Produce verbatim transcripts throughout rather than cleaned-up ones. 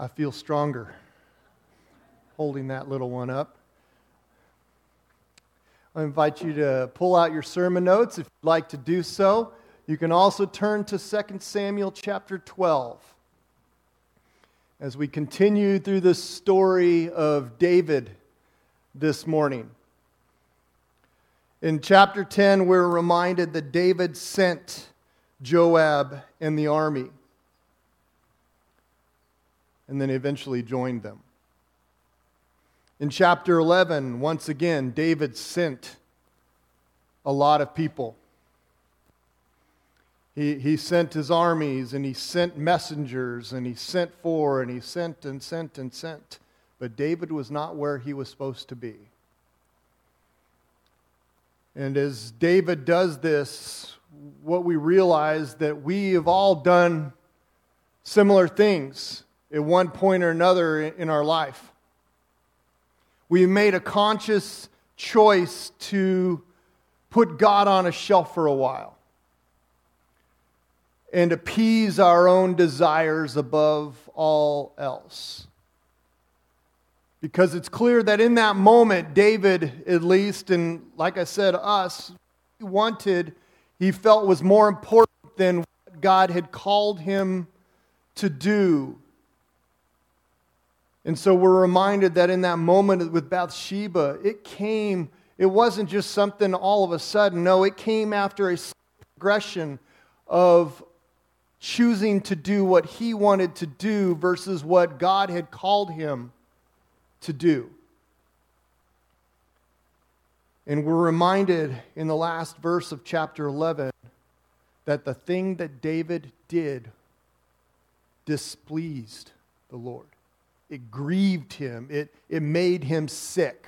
I feel stronger holding that little one up. I invite you to pull out your sermon notes if you'd like to do so. You can also turn to Second Samuel chapter twelve. As we continue through the story of David this morning. In chapter ten, we're reminded that David sent Joab and the army, and then eventually joined them. In chapter eleven, once again, David sent a lot of people. He, he sent his armies, and he sent messengers, and he sent for, and he sent and sent and sent. But David was not where he was supposed to be. And as David does this, what we realize that we have all done similar things at one point or another in our life. We made a conscious choice to put God on a shelf for a while. And appease our own desires above all else. Because it's clear that in that moment, David, at least, and like I said, us, he wanted, he felt was more important than what God had called him to do. And so we're reminded that in that moment with Bathsheba, it came, it wasn't just something all of a sudden. No, it came after a progression of choosing to do what he wanted to do versus what God had called him to do. And we're reminded in the last verse of chapter eleven that the thing that David did displeased the Lord. It grieved him. It, it made him sick.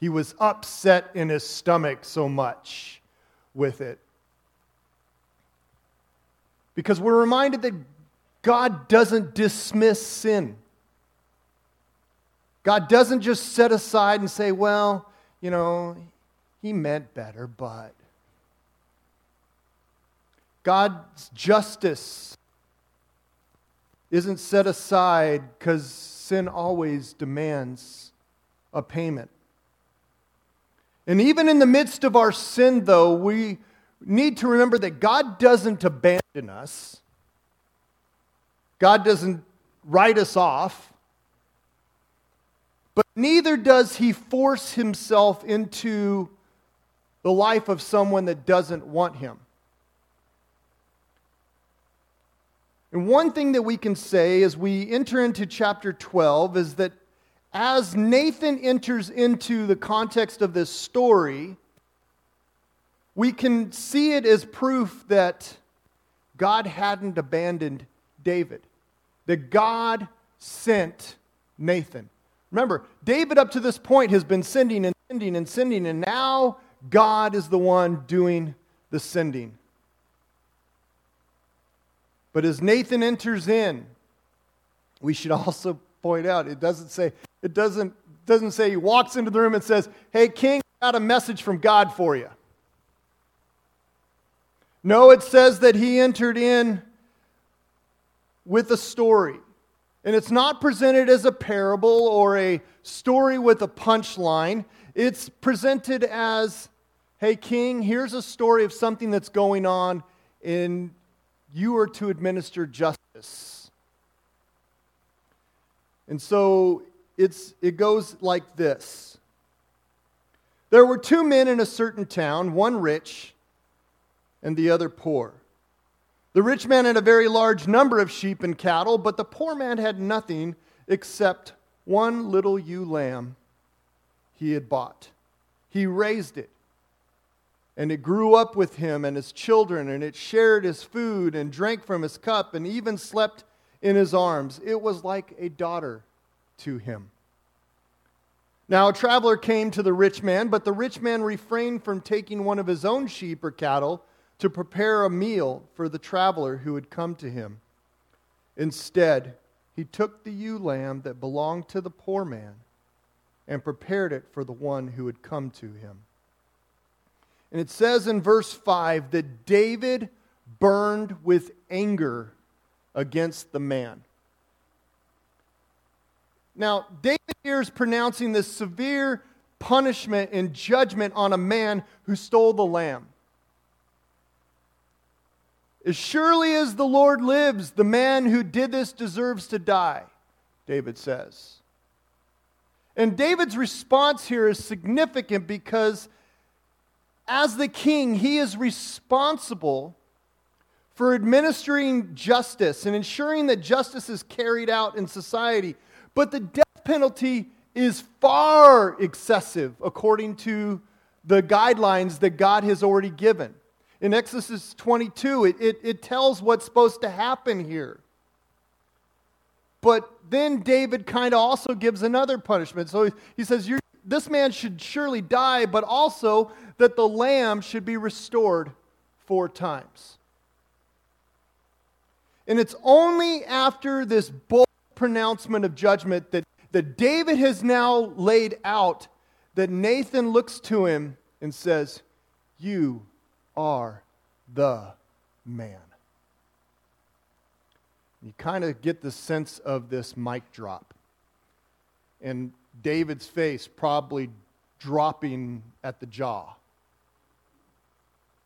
He was upset in his stomach so much with it. Because we're reminded that God doesn't dismiss sin. God doesn't just set aside and say, well, you know, he meant better, but. God's justice isn't set aside because sin always demands a payment. And even in the midst of our sin, though, we need to remember that God doesn't abandon us. God doesn't write us off. But neither does he force himself into the life of someone that doesn't want him. And one thing that we can say as we enter into chapter twelve is that as Nathan enters into the context of this story, we can see it as proof that God hadn't abandoned David. That God sent Nathan. Remember, David up to this point has been sending and sending and sending, and now God is the one doing the sending. But as Nathan enters in, we should also point out, it doesn't say, it doesn't, doesn't say he walks into the room and says, hey, King, I got a message from God for you. No, it says that he entered in with a story. And it's not presented as a parable or a story with a punchline. It's presented as, hey, King, here's a story of something that's going on, and you are to administer justice. And so it's it goes like this. There were two men in a certain town, one rich and the other poor. The rich man had a very large number of sheep and cattle, but the poor man had nothing except one little ewe lamb he had bought. He raised it, and it grew up with him and his children, and it shared his food and drank from his cup and even slept in his arms. It was like a daughter to him. Now a traveler came to the rich man, but the rich man refrained from taking one of his own sheep or cattle to prepare a meal for the traveler who had come to him. Instead, he took the ewe lamb that belonged to the poor man and prepared it for the one who had come to him. And it says in verse five that David burned with anger against the man. Now, David here is pronouncing this severe punishment and judgment on a man who stole the lamb. As surely as the Lord lives, the man who did this deserves to die, David says. And David's response here is significant because as the king, he is responsible for administering justice and ensuring that justice is carried out in society. But the death penalty is far excessive according to the guidelines that God has already given. In Exodus twenty-two, it, it, it tells what's supposed to happen here. But then David kind of also gives another punishment. So he, he says, You're, this man should surely die, but also that the lamb should be restored four times. And it's only after this bold pronouncement of judgment that, that David has now laid out that Nathan looks to him and says, You are the man. You kind of get the sense of this mic drop. And David's face probably dropping at the jaw.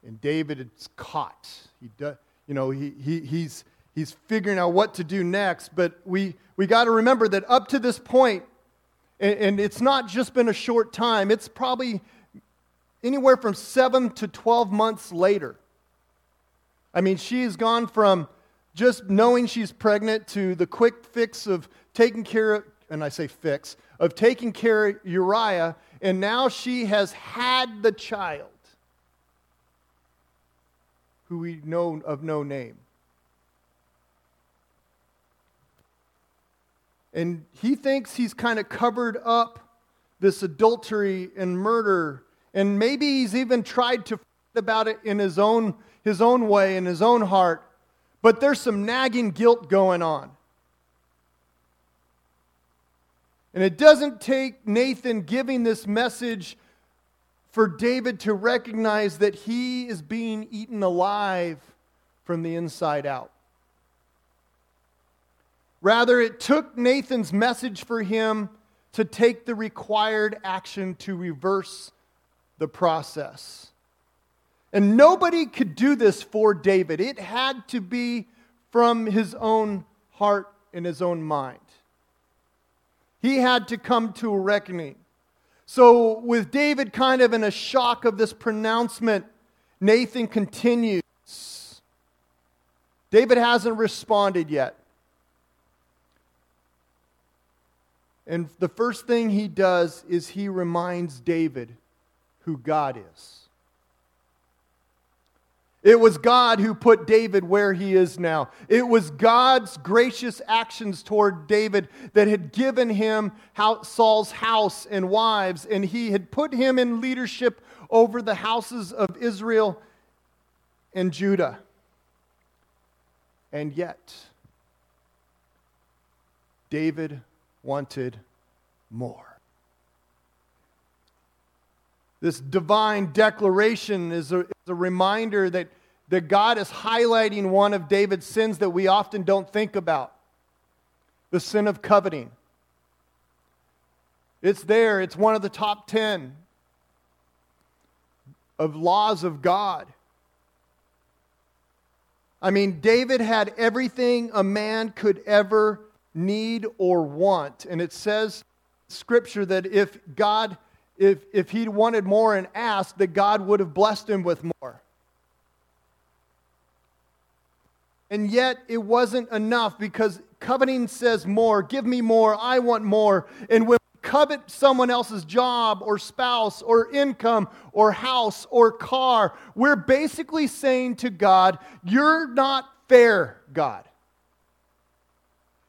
And David is caught. He does, you know, he he he's he's figuring out what to do next, but we we got to remember that up to this point, and, and it's not just been a short time, it's probably anywhere from seven to twelve months later. I mean, she has gone from just knowing she's pregnant to the quick fix of taking care of, and I say fix, of taking care of Uriah, and now she has had the child, who we know of no name. And he thinks he's kind of covered up this adultery and murder, and maybe he's even tried to forget about it in his own, his own way, in his own heart. But there's some nagging guilt going on. And it doesn't take Nathan giving this message for David to recognize that he is being eaten alive from the inside out. Rather, it took Nathan's message for him to take the required action to reverse the process. And nobody could do this for David. It had to be from his own heart and his own mind. He had to come to a reckoning. So with David kind of in a shock of this pronouncement, Nathan continues. David hasn't responded yet. And the first thing he does is he reminds David who God is. It was God who put David where he is now. It was God's gracious actions toward David that had given him Saul's house and wives, and he had put him in leadership over the houses of Israel and Judah. And yet, David wanted more. This divine declaration is a, is a reminder that, that God is highlighting one of David's sins that we often don't think about. The sin of coveting. It's there. It's one of the top ten of laws of God. I mean, David had everything a man could ever need or want. And it says in Scripture that if God... If if he wanted more and asked, that God would have blessed him with more. And yet it wasn't enough because coveting says more, give me more, I want more. And when we covet someone else's job or spouse or income or house or car, we're basically saying to God, you're not fair, God.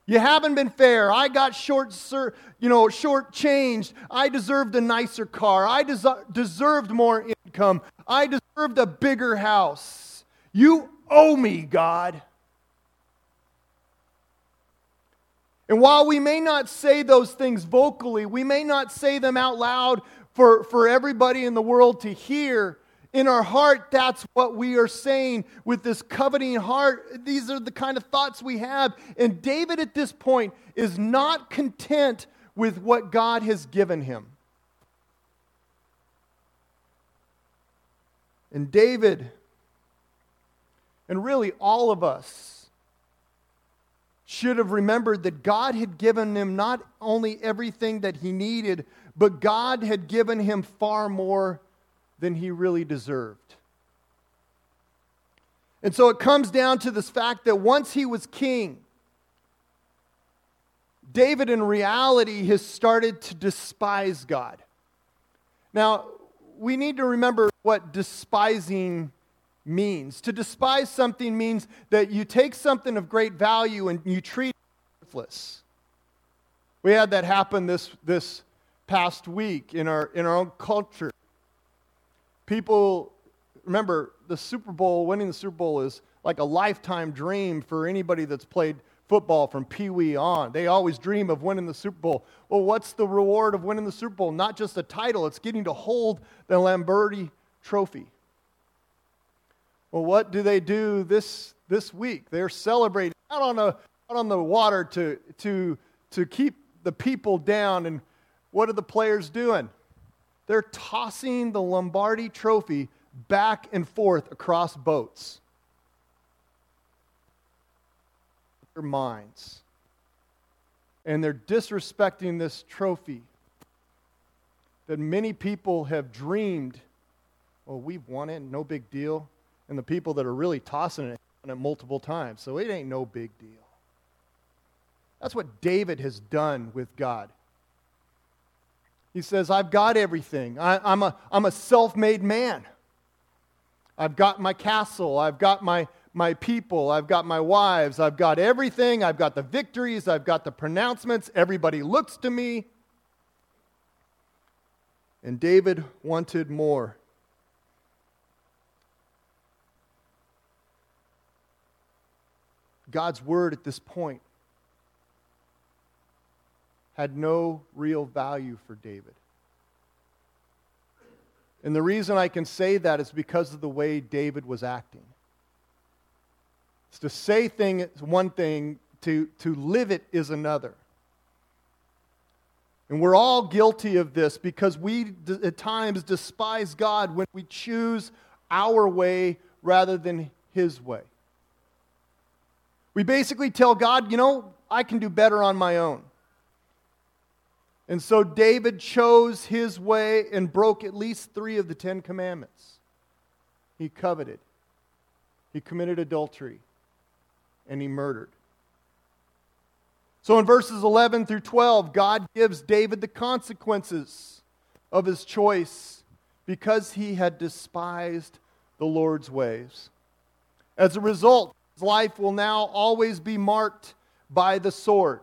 You haven't been fair. I got short, you know, short-changed. I deserved a nicer car. I des- deserved more income. I deserved a bigger house. You owe me, God. And while we may not say those things vocally, we may not say them out loud for, for everybody in the world to hear, in our heart, that's what we are saying with this coveting heart. These are the kind of thoughts we have. And David at this point is not content with what God has given him. And David, and really all of us, should have remembered that God had given him not only everything that he needed, but God had given him far more than he really deserved. And so it comes down to this fact that once he was king, David in reality has started to despise God. Now, we need to remember what despising means. To despise something means that you take something of great value and you treat it worthless. We had that happen this this past week in our in our own culture. People, remember, the Super Bowl, winning the Super Bowl is like a lifetime dream for anybody that's played football from Pee Wee on. They always dream of winning the Super Bowl. Well, what's the reward of winning the Super Bowl? Not just a title, it's getting to hold the Lombardi Trophy. Well, what do they do this this week? They're celebrating out on the out on the water to to to keep the people down. And what are the players doing? They're tossing the Lombardi Trophy back and forth across boats. Their minds. And they're disrespecting this trophy that many people have dreamed, well, we've won it, no big deal. And the people that are really tossing it, it multiple times, so it ain't no big deal. That's what David has done with God. He says, I've got everything. I, I'm a I'm a self-made man. I've got my castle. I've got my, my people. I've got my wives. I've got everything. I've got the victories. I've got the pronouncements. Everybody looks to me. And David wanted more. God's word at this point had no real value for David. And the reason I can say that is because of the way David was acting. It's to say thing is one thing, to, to live it is another. And we're all guilty of this because we at times despise God when we choose our way rather than His way. We basically tell God, you know, I can do better on my own. And so David chose his way and broke at least three of the Ten Commandments. He coveted. He committed adultery. And he murdered. So in verses eleven through twelve, God gives David the consequences of his choice because he had despised the Lord's ways. As a result, his life will now always be marked by the sword.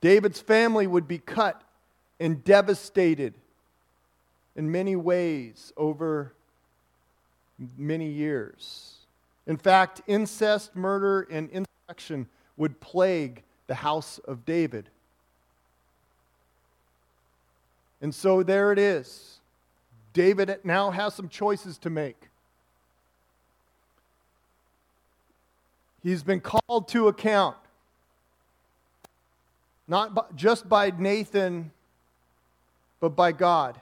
David's family would be cut and devastated in many ways over many years. In fact, incest, murder, and insurrection would plague the house of David. And so there it is. David now has some choices to make. He's been called to account. Not by, just by Nathan, but by God.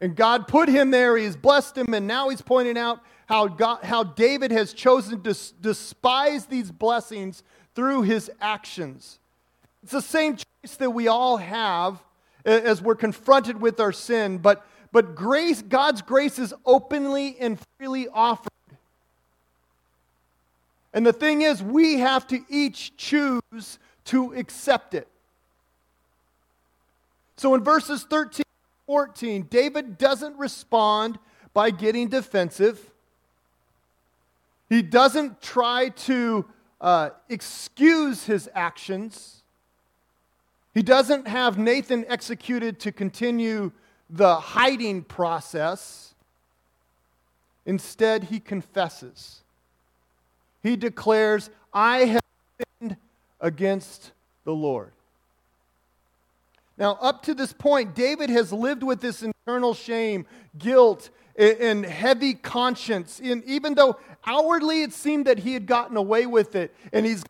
And God put him there, He's blessed him, and now He's pointing out how God, how David has chosen to despise these blessings through his actions. It's the same choice that we all have as we're confronted with our sin, but, but grace, God's grace is openly and freely offered. And the thing is, we have to each choose to accept it. So in verses thirteen and fourteen, David doesn't respond by getting defensive. He doesn't try to uh, excuse his actions. He doesn't have Nathan executed to continue the hiding process. Instead, he confesses. He declares, I have sinned against the Lord. Now, up to this point, David has lived with this internal shame, guilt, and heavy conscience. And even though outwardly it seemed that he had gotten away with it, and he's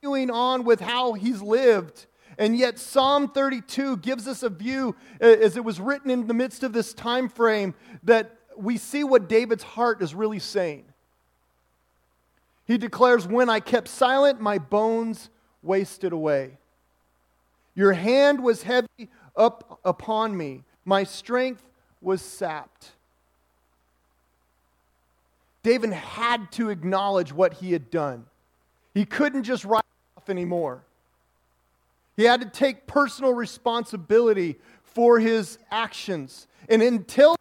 continuing on with how he's lived. And yet Psalm thirty-two gives us a view, as it was written in the midst of this time frame, that we see what David's heart is really saying. He declares, "When I kept silent, my bones wasted away. Your hand was heavy up upon me. My strength was sapped." David had to acknowledge what he had done. He couldn't just write it off anymore. He had to take personal responsibility for his actions. And until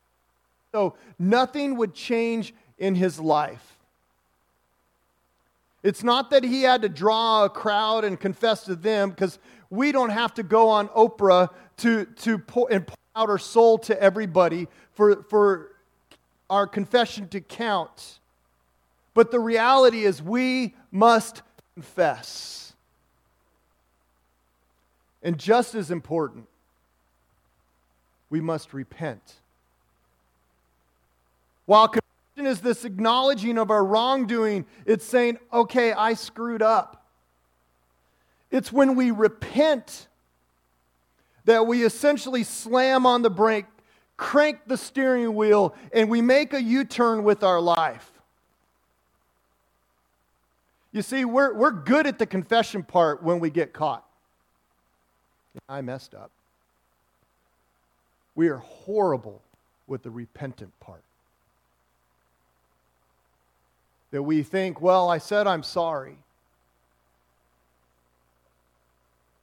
so, nothing would change in his life. It's not that he had to draw a crowd and confess to them, because we don't have to go on Oprah to, to pour, and pour out our soul to everybody for, for our confession to count. But the reality is we must confess. And just as important, we must repent. While confessing is this acknowledging of our wrongdoing, it's saying, okay, I screwed up. It's when we repent that we essentially slam on the brake, crank the steering wheel, and we make a U-turn with our life. You see, we're we're good at the confession part when we get caught. I messed up. We are horrible with the repentant part. That we think, well, I said I'm sorry.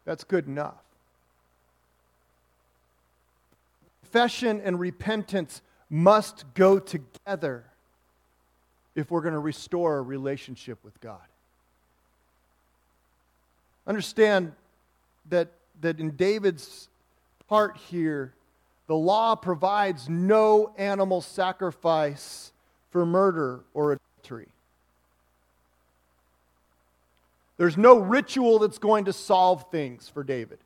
That's good enough. Confession and repentance must go together if we're going to restore a relationship with God. Understand that, that in David's part here, the law provides no animal sacrifice for murder or adultery. There's no ritual that's going to solve things for David.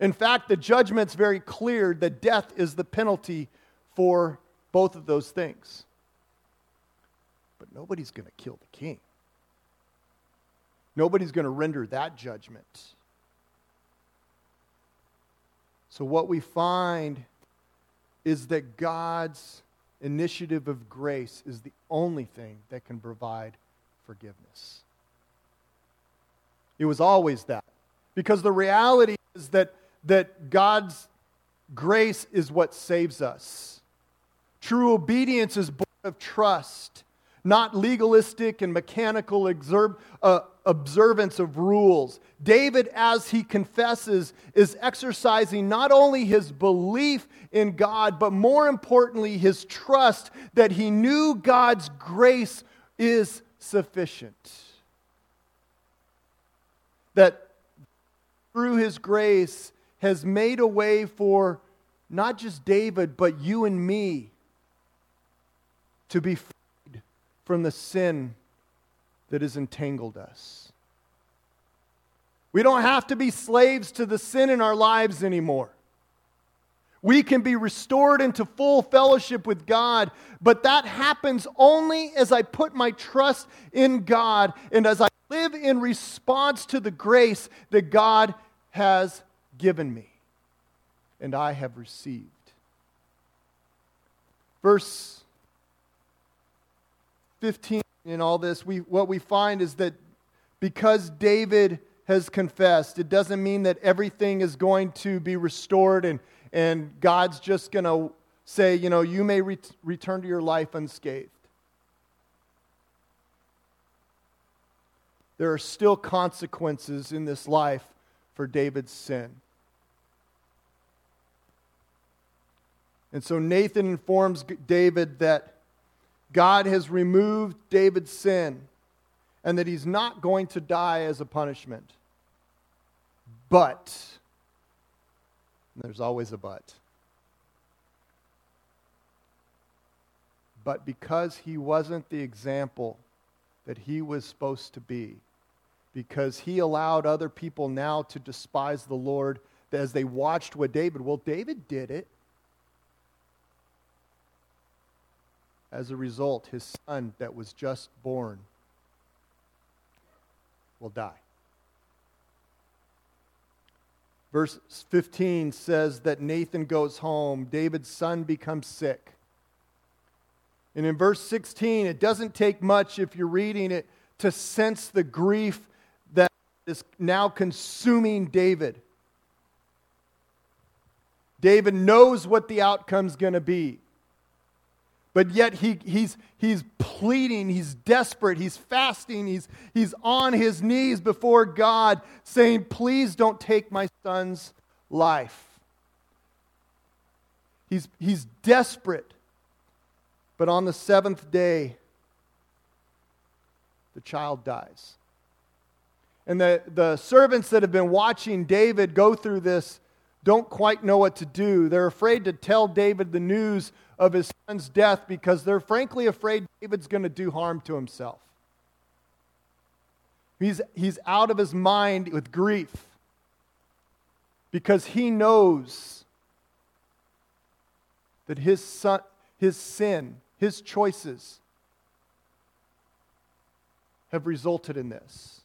In fact, the judgment's very clear that death is the penalty for both of those things. But nobody's going to kill the king. Nobody's going to render that judgment. So what we find is that God's initiative of grace is the only thing that can provide forgiveness. It was always that. Because the reality is that, that God's grace is what saves us. True obedience is born of trust, not legalistic and mechanical exer- uh, observance of rules. David, as he confesses, is exercising not only his belief in God, but more importantly, his trust that he knew God's grace is sufficient. That through his grace has made a way for not just David, but you and me to be freed from the sin that has entangled us. We don't have to be slaves to the sin in our lives anymore. We can be restored into full fellowship with God, but that happens only as I put my trust in God and as I live in response to the grace that God has given me and I have received. Verse fifteen in all this, we what we find is that because David has confessed, it doesn't mean that everything is going to be restored and, and God's just going to say, you know, you may ret- return to your life unscathed. There are still consequences in this life for David's sin. And so Nathan informs David that God has removed David's sin and that he's not going to die as a punishment. But, there's always a but. But because he wasn't the example that he was supposed to be, because he allowed other people now to despise the Lord as they watched what David, well, David did it. As a result, his son that was just born will die. Verse fifteen says that Nathan goes home. David's son becomes sick. And in verse sixteen, it doesn't take much if you're reading it to sense the grief that is now consuming David. David knows what the outcome's going to be. But yet he, he's, he's pleading, he's desperate, he's fasting, he's, he's on his knees before God saying, please don't take my son's life. He's, he's desperate. But on the seventh day, the child dies. And the, the servants that have been watching David go through this don't quite know what to do. They're afraid to tell David the news of his son's death because they're frankly afraid David's going to do harm to himself. He's, he's out of his mind with grief because he knows that his son, his sin, his choices have resulted in this.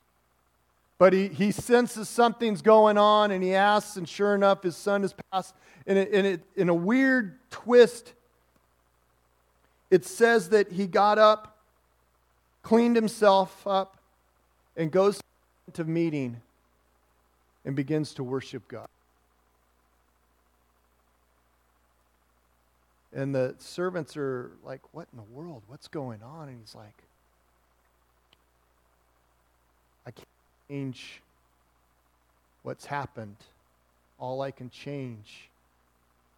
But he, he senses something's going on, and he asks, and sure enough, his son has passed. And it, and it, in a weird twist, it says that he got up, cleaned himself up, and goes to meeting and begins to worship God. And the servants are like, what in the world? What's going on? And he's like, I can't change what's happened. All I can change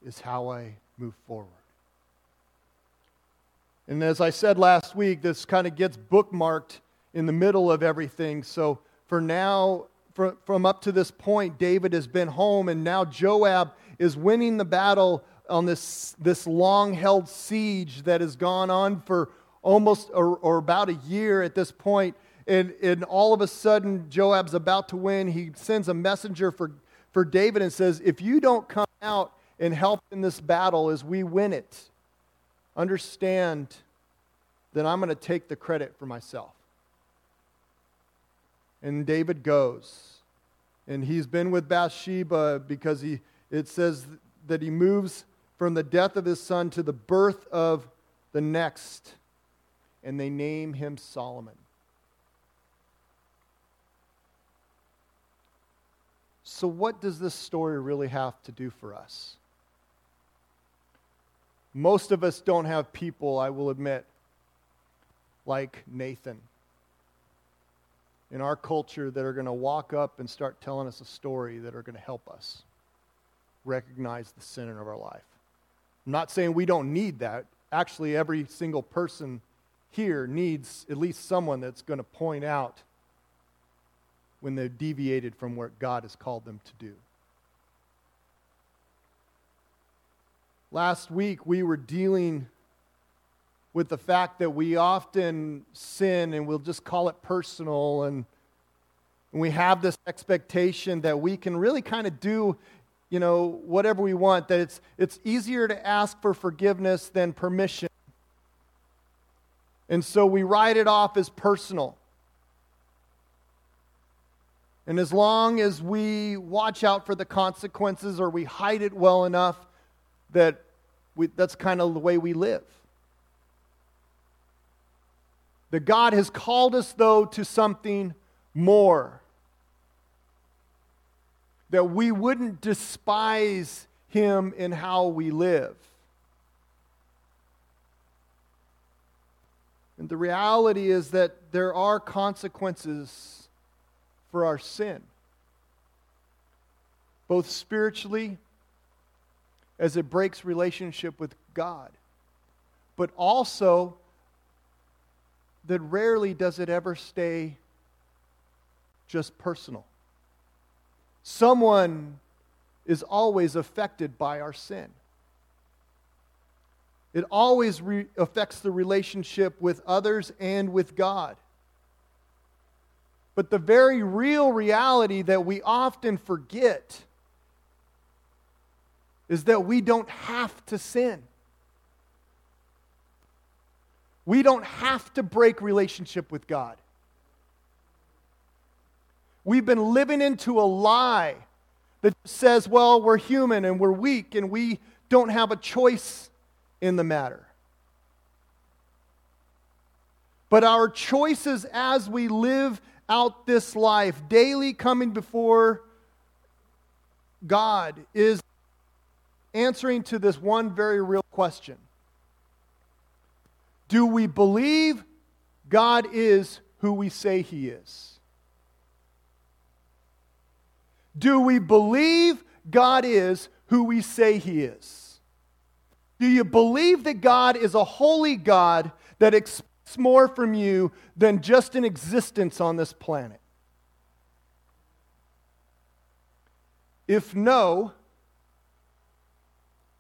is how I move forward. And as I said last week, this kind of gets bookmarked in the middle of everything. So for now, for, from up to this point, David has been home, and now Joab is winning the battle on this this long-held siege that has gone on for almost or, or about a year at this point. And, and all of a sudden, Joab's about to win. He sends a messenger for, for David and says, if you don't come out and help in this battle as we win it, understand that I'm going to take the credit for myself. And David goes. And he's been with Bathsheba because he it says that he moves from the death of his son to the birth of the next. And they name him Solomon. So what does this story really have to do for us? Most of us don't have people, I will admit, like Nathan in our culture that are going to walk up and start telling us a story that are going to help us recognize the sin of our life. I'm not saying we don't need that. Actually, every single person here needs at least someone that's going to point out when they've deviated from what God has called them to do. Last week, we were dealing with the fact that we often sin, and we'll just call it personal, and, and we have this expectation that we can really kind of do, you know, whatever we want, that it's, it's easier to ask for forgiveness than permission. And so we write it off as personal. And as long as we watch out for the consequences or we hide it well enough, that we, that's kind of the way we live. That God has called us, though, to something more. That we wouldn't despise Him in how we live. And the reality is that there are consequences for our sin, both spiritually as it breaks relationship with God, but also that rarely does it ever stay just personal. Someone is always affected by our sin. It always re- affects the relationship with others and with God. But the very real reality that we often forget is that we don't have to sin. We don't have to break relationship with God. We've been living into a lie that says, well, we're human and we're weak and we don't have a choice in the matter. But our choices as we live out this life, daily coming before God, is answering to this one very real question. Do we believe God is who we say He is? Do we believe God is who we say He is? Do you believe that God is a holy God that expects more from you than just an existence on this planet? If no,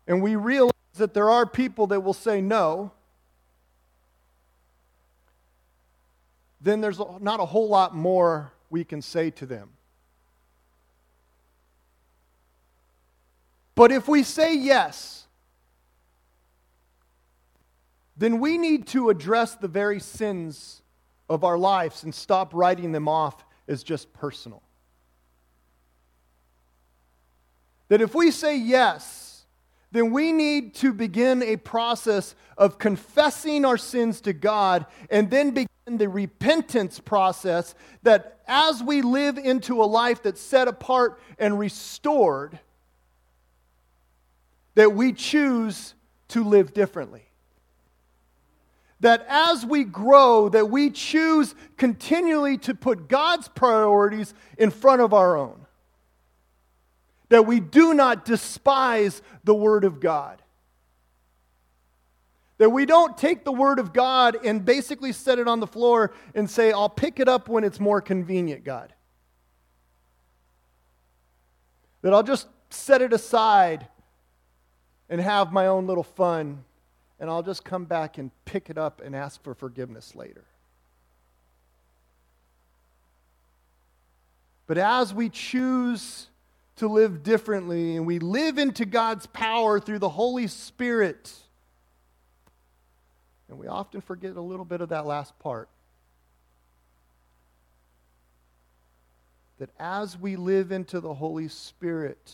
and we realize that there are people that will say no, then there's not a whole lot more we can say to them. But if we say yes, then we need to address the very sins of our lives and stop writing them off as just personal. That if we say yes, then we need to begin a process of confessing our sins to God and then begin the repentance process, that as we live into a life that's set apart and restored, that we choose to live differently. That as we grow, that we choose continually to put God's priorities in front of our own. That we do not despise the Word of God. That we don't take the Word of God and basically set it on the floor and say, I'll pick it up when it's more convenient, God. That I'll just set it aside and have my own little fun, and I'll just come back and pick it up and ask for forgiveness later. But as we choose to live differently and we live into God's power through the Holy Spirit, and we often forget a little bit of that last part. That as we live into the Holy Spirit,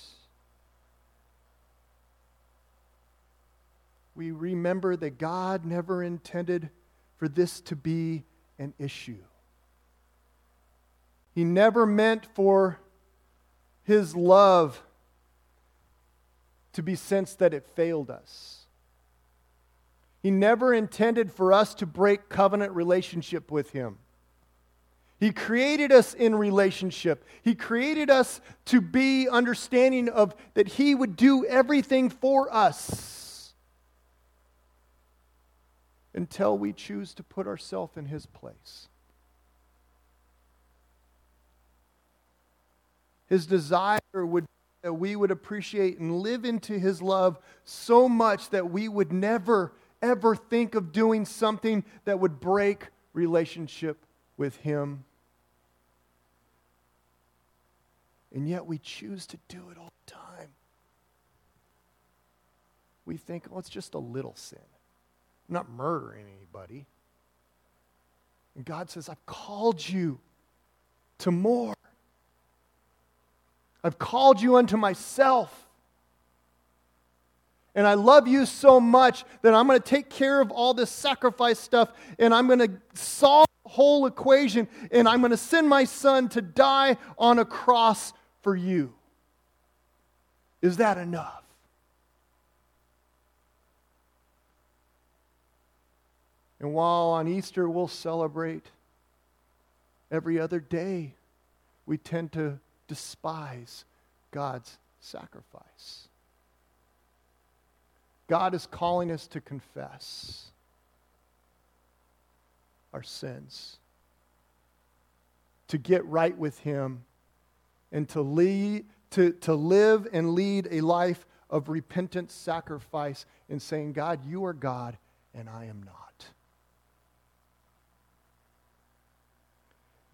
we remember that God never intended for this to be an issue. He never meant for His love to be sensed that it failed us. He never intended for us to break covenant relationship with Him. He created us in relationship. He created us to be understanding of that He would do everything for us until we choose to put ourselves in His place. His desire would be that we would appreciate and live into His love so much that we would never ever think of doing something that would break relationship with Him. And yet we choose to do it all the time. We think, oh, it's just a little sin. I'm not murdering anybody. And God says, I've called you to more. I've called you unto myself. And I love you so much that I'm going to take care of all this sacrifice stuff, and I'm going to solve the whole equation, and I'm going to send my Son to die on a cross for you. Is that enough? And while on Easter we'll celebrate, every other day we tend to despise God's sacrifice. God is calling us to confess our sins, to get right with Him, and to lead, to, to live and lead a life of repentant sacrifice and saying, God, you are God and I am not.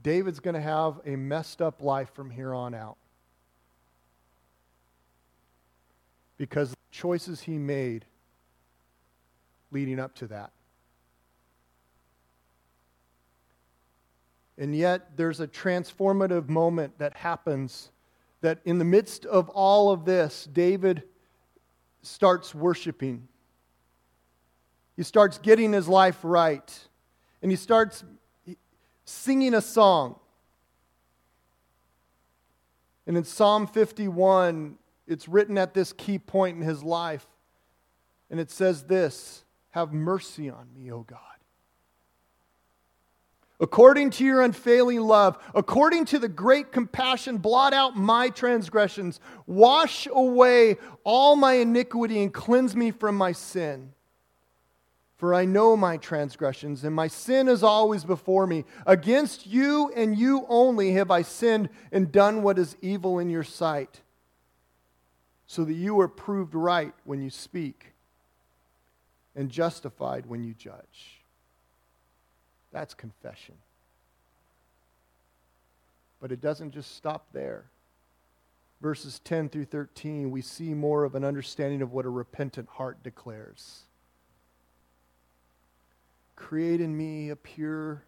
David's going to have a messed up life from here on out, because the choices he made leading up to that. And yet, there's a transformative moment that happens that in the midst of all of this, David starts worshiping. He starts getting his life right. And he starts singing a song. And in Psalm fifty-one, it's written at this key point in his life. And it says this, "Have mercy on me, O God. According to your unfailing love, according to the great compassion, blot out my transgressions. Wash away all my iniquity and cleanse me from my sin. For I know my transgressions, and my sin is always before me. Against you and you only have I sinned and done what is evil in your sight, so that you are proved right when you speak and justified when you judge." That's confession. But it doesn't just stop there. Verses ten through thirteen, we see more of an understanding of what a repentant heart declares. "Create in me a pure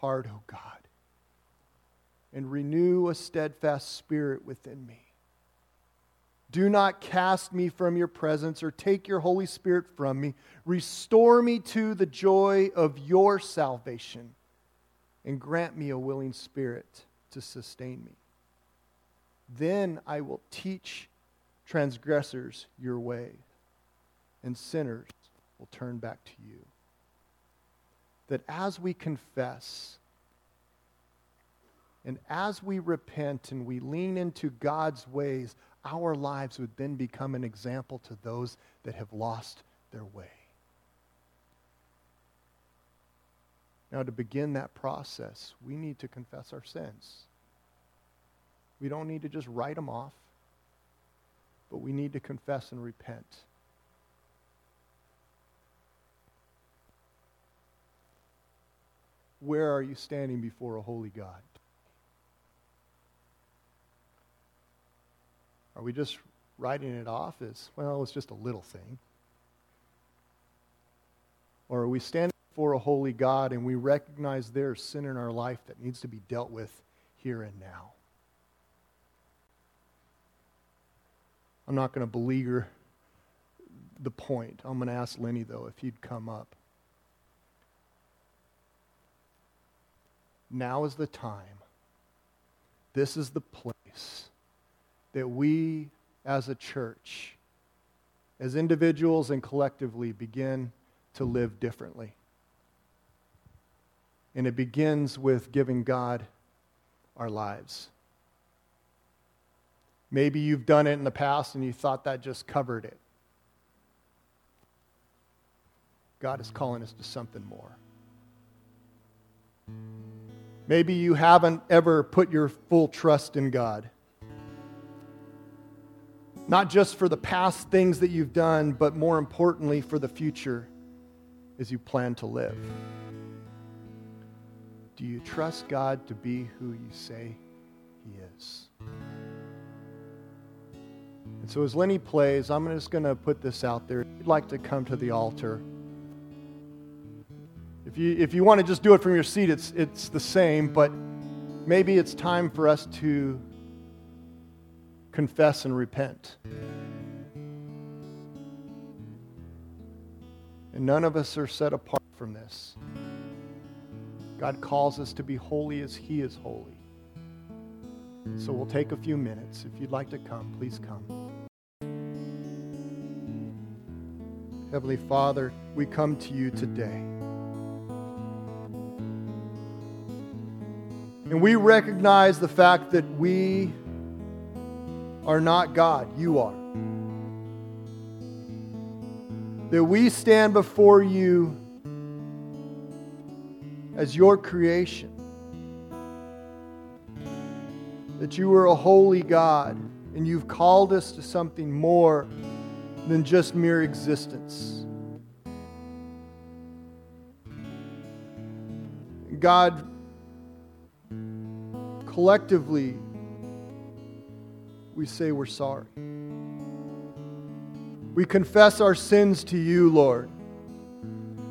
heart, O God, and renew a steadfast spirit within me. Do not cast me from your presence or take your Holy Spirit from me. Restore me to the joy of your salvation and grant me a willing spirit to sustain me. Then I will teach transgressors your way, and sinners will turn back to you." That as we confess and as we repent and we lean into God's ways, our lives would then become an example to those that have lost their way. Now, to begin that process, we need to confess our sins. We don't need to just write them off, but we need to confess and repent. Where are you standing before a holy God? Are we just writing it off as, well, it's just a little thing? Or are we standing before a holy God and we recognize there is sin in our life that needs to be dealt with here and now? I'm not going to beleaguer the point. I'm going to ask Lenny, though, if he'd come up. Now is the time. This is the place that we as a church, as individuals and collectively, begin to live differently. And it begins with giving God our lives. Maybe you've done it in the past and you thought that just covered it. God is calling us to something more. Maybe you haven't ever put your full trust in God. Not just for the past things that you've done, but more importantly for the future as you plan to live. Do you trust God to be who you say He is? And so as Lenny plays, I'm just going to put this out there. If you'd like to come to the altar, if you if you want to just do it from your seat, it's it's the same, but maybe it's time for us to confess and repent. And none of us are set apart from this. God calls us to be holy as He is holy. So we'll take a few minutes. If you'd like to come, please come. Heavenly Father, we come to you today. And we recognize the fact that we are not God, you are. That we stand before you as your creation. That you are a holy God and you've called us to something more than just mere existence. God, collectively, we say we're sorry. We confess our sins to you, Lord,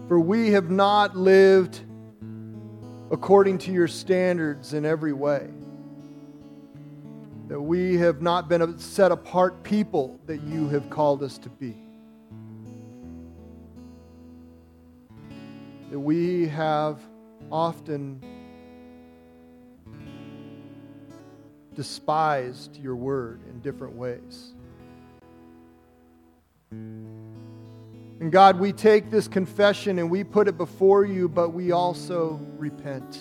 for we have not lived according to your standards in every way. that we have not been a set apart people that you have called us to be. That we have often despised your word in different ways. And God, we take this confession and we put it before you, but we also repent.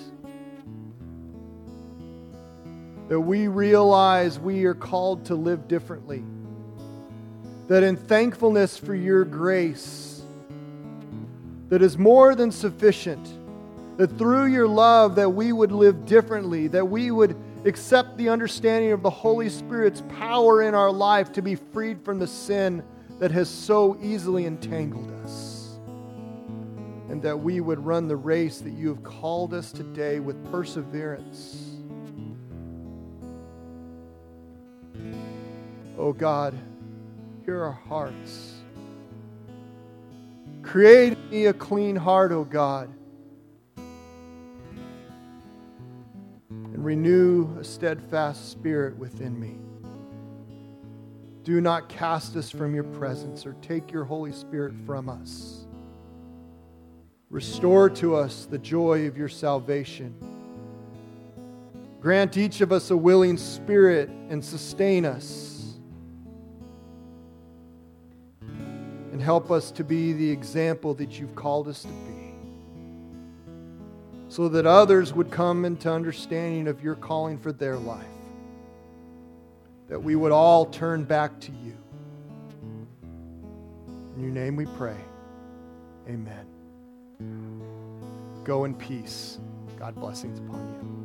That we realize we are called to live differently. That in thankfulness for your grace, that is more than sufficient, that through your love that we would live differently, that we would accept the understanding of the Holy Spirit's power in our life to be freed from the sin that has so easily entangled us. And that we would run the race that you have called us today with perseverance. Oh God, hear our hearts. Create me a clean heart, O God, and renew a steadfast spirit within me. Do not cast us from your presence or take your Holy Spirit from us. Restore to us the joy of your salvation. Grant each of us a willing spirit and sustain us. And help us to be the example that you've called us to be, so that others would come into understanding of your calling for their life. That we would all turn back to you. In your name we pray. Amen. Go in peace. God blessings upon you.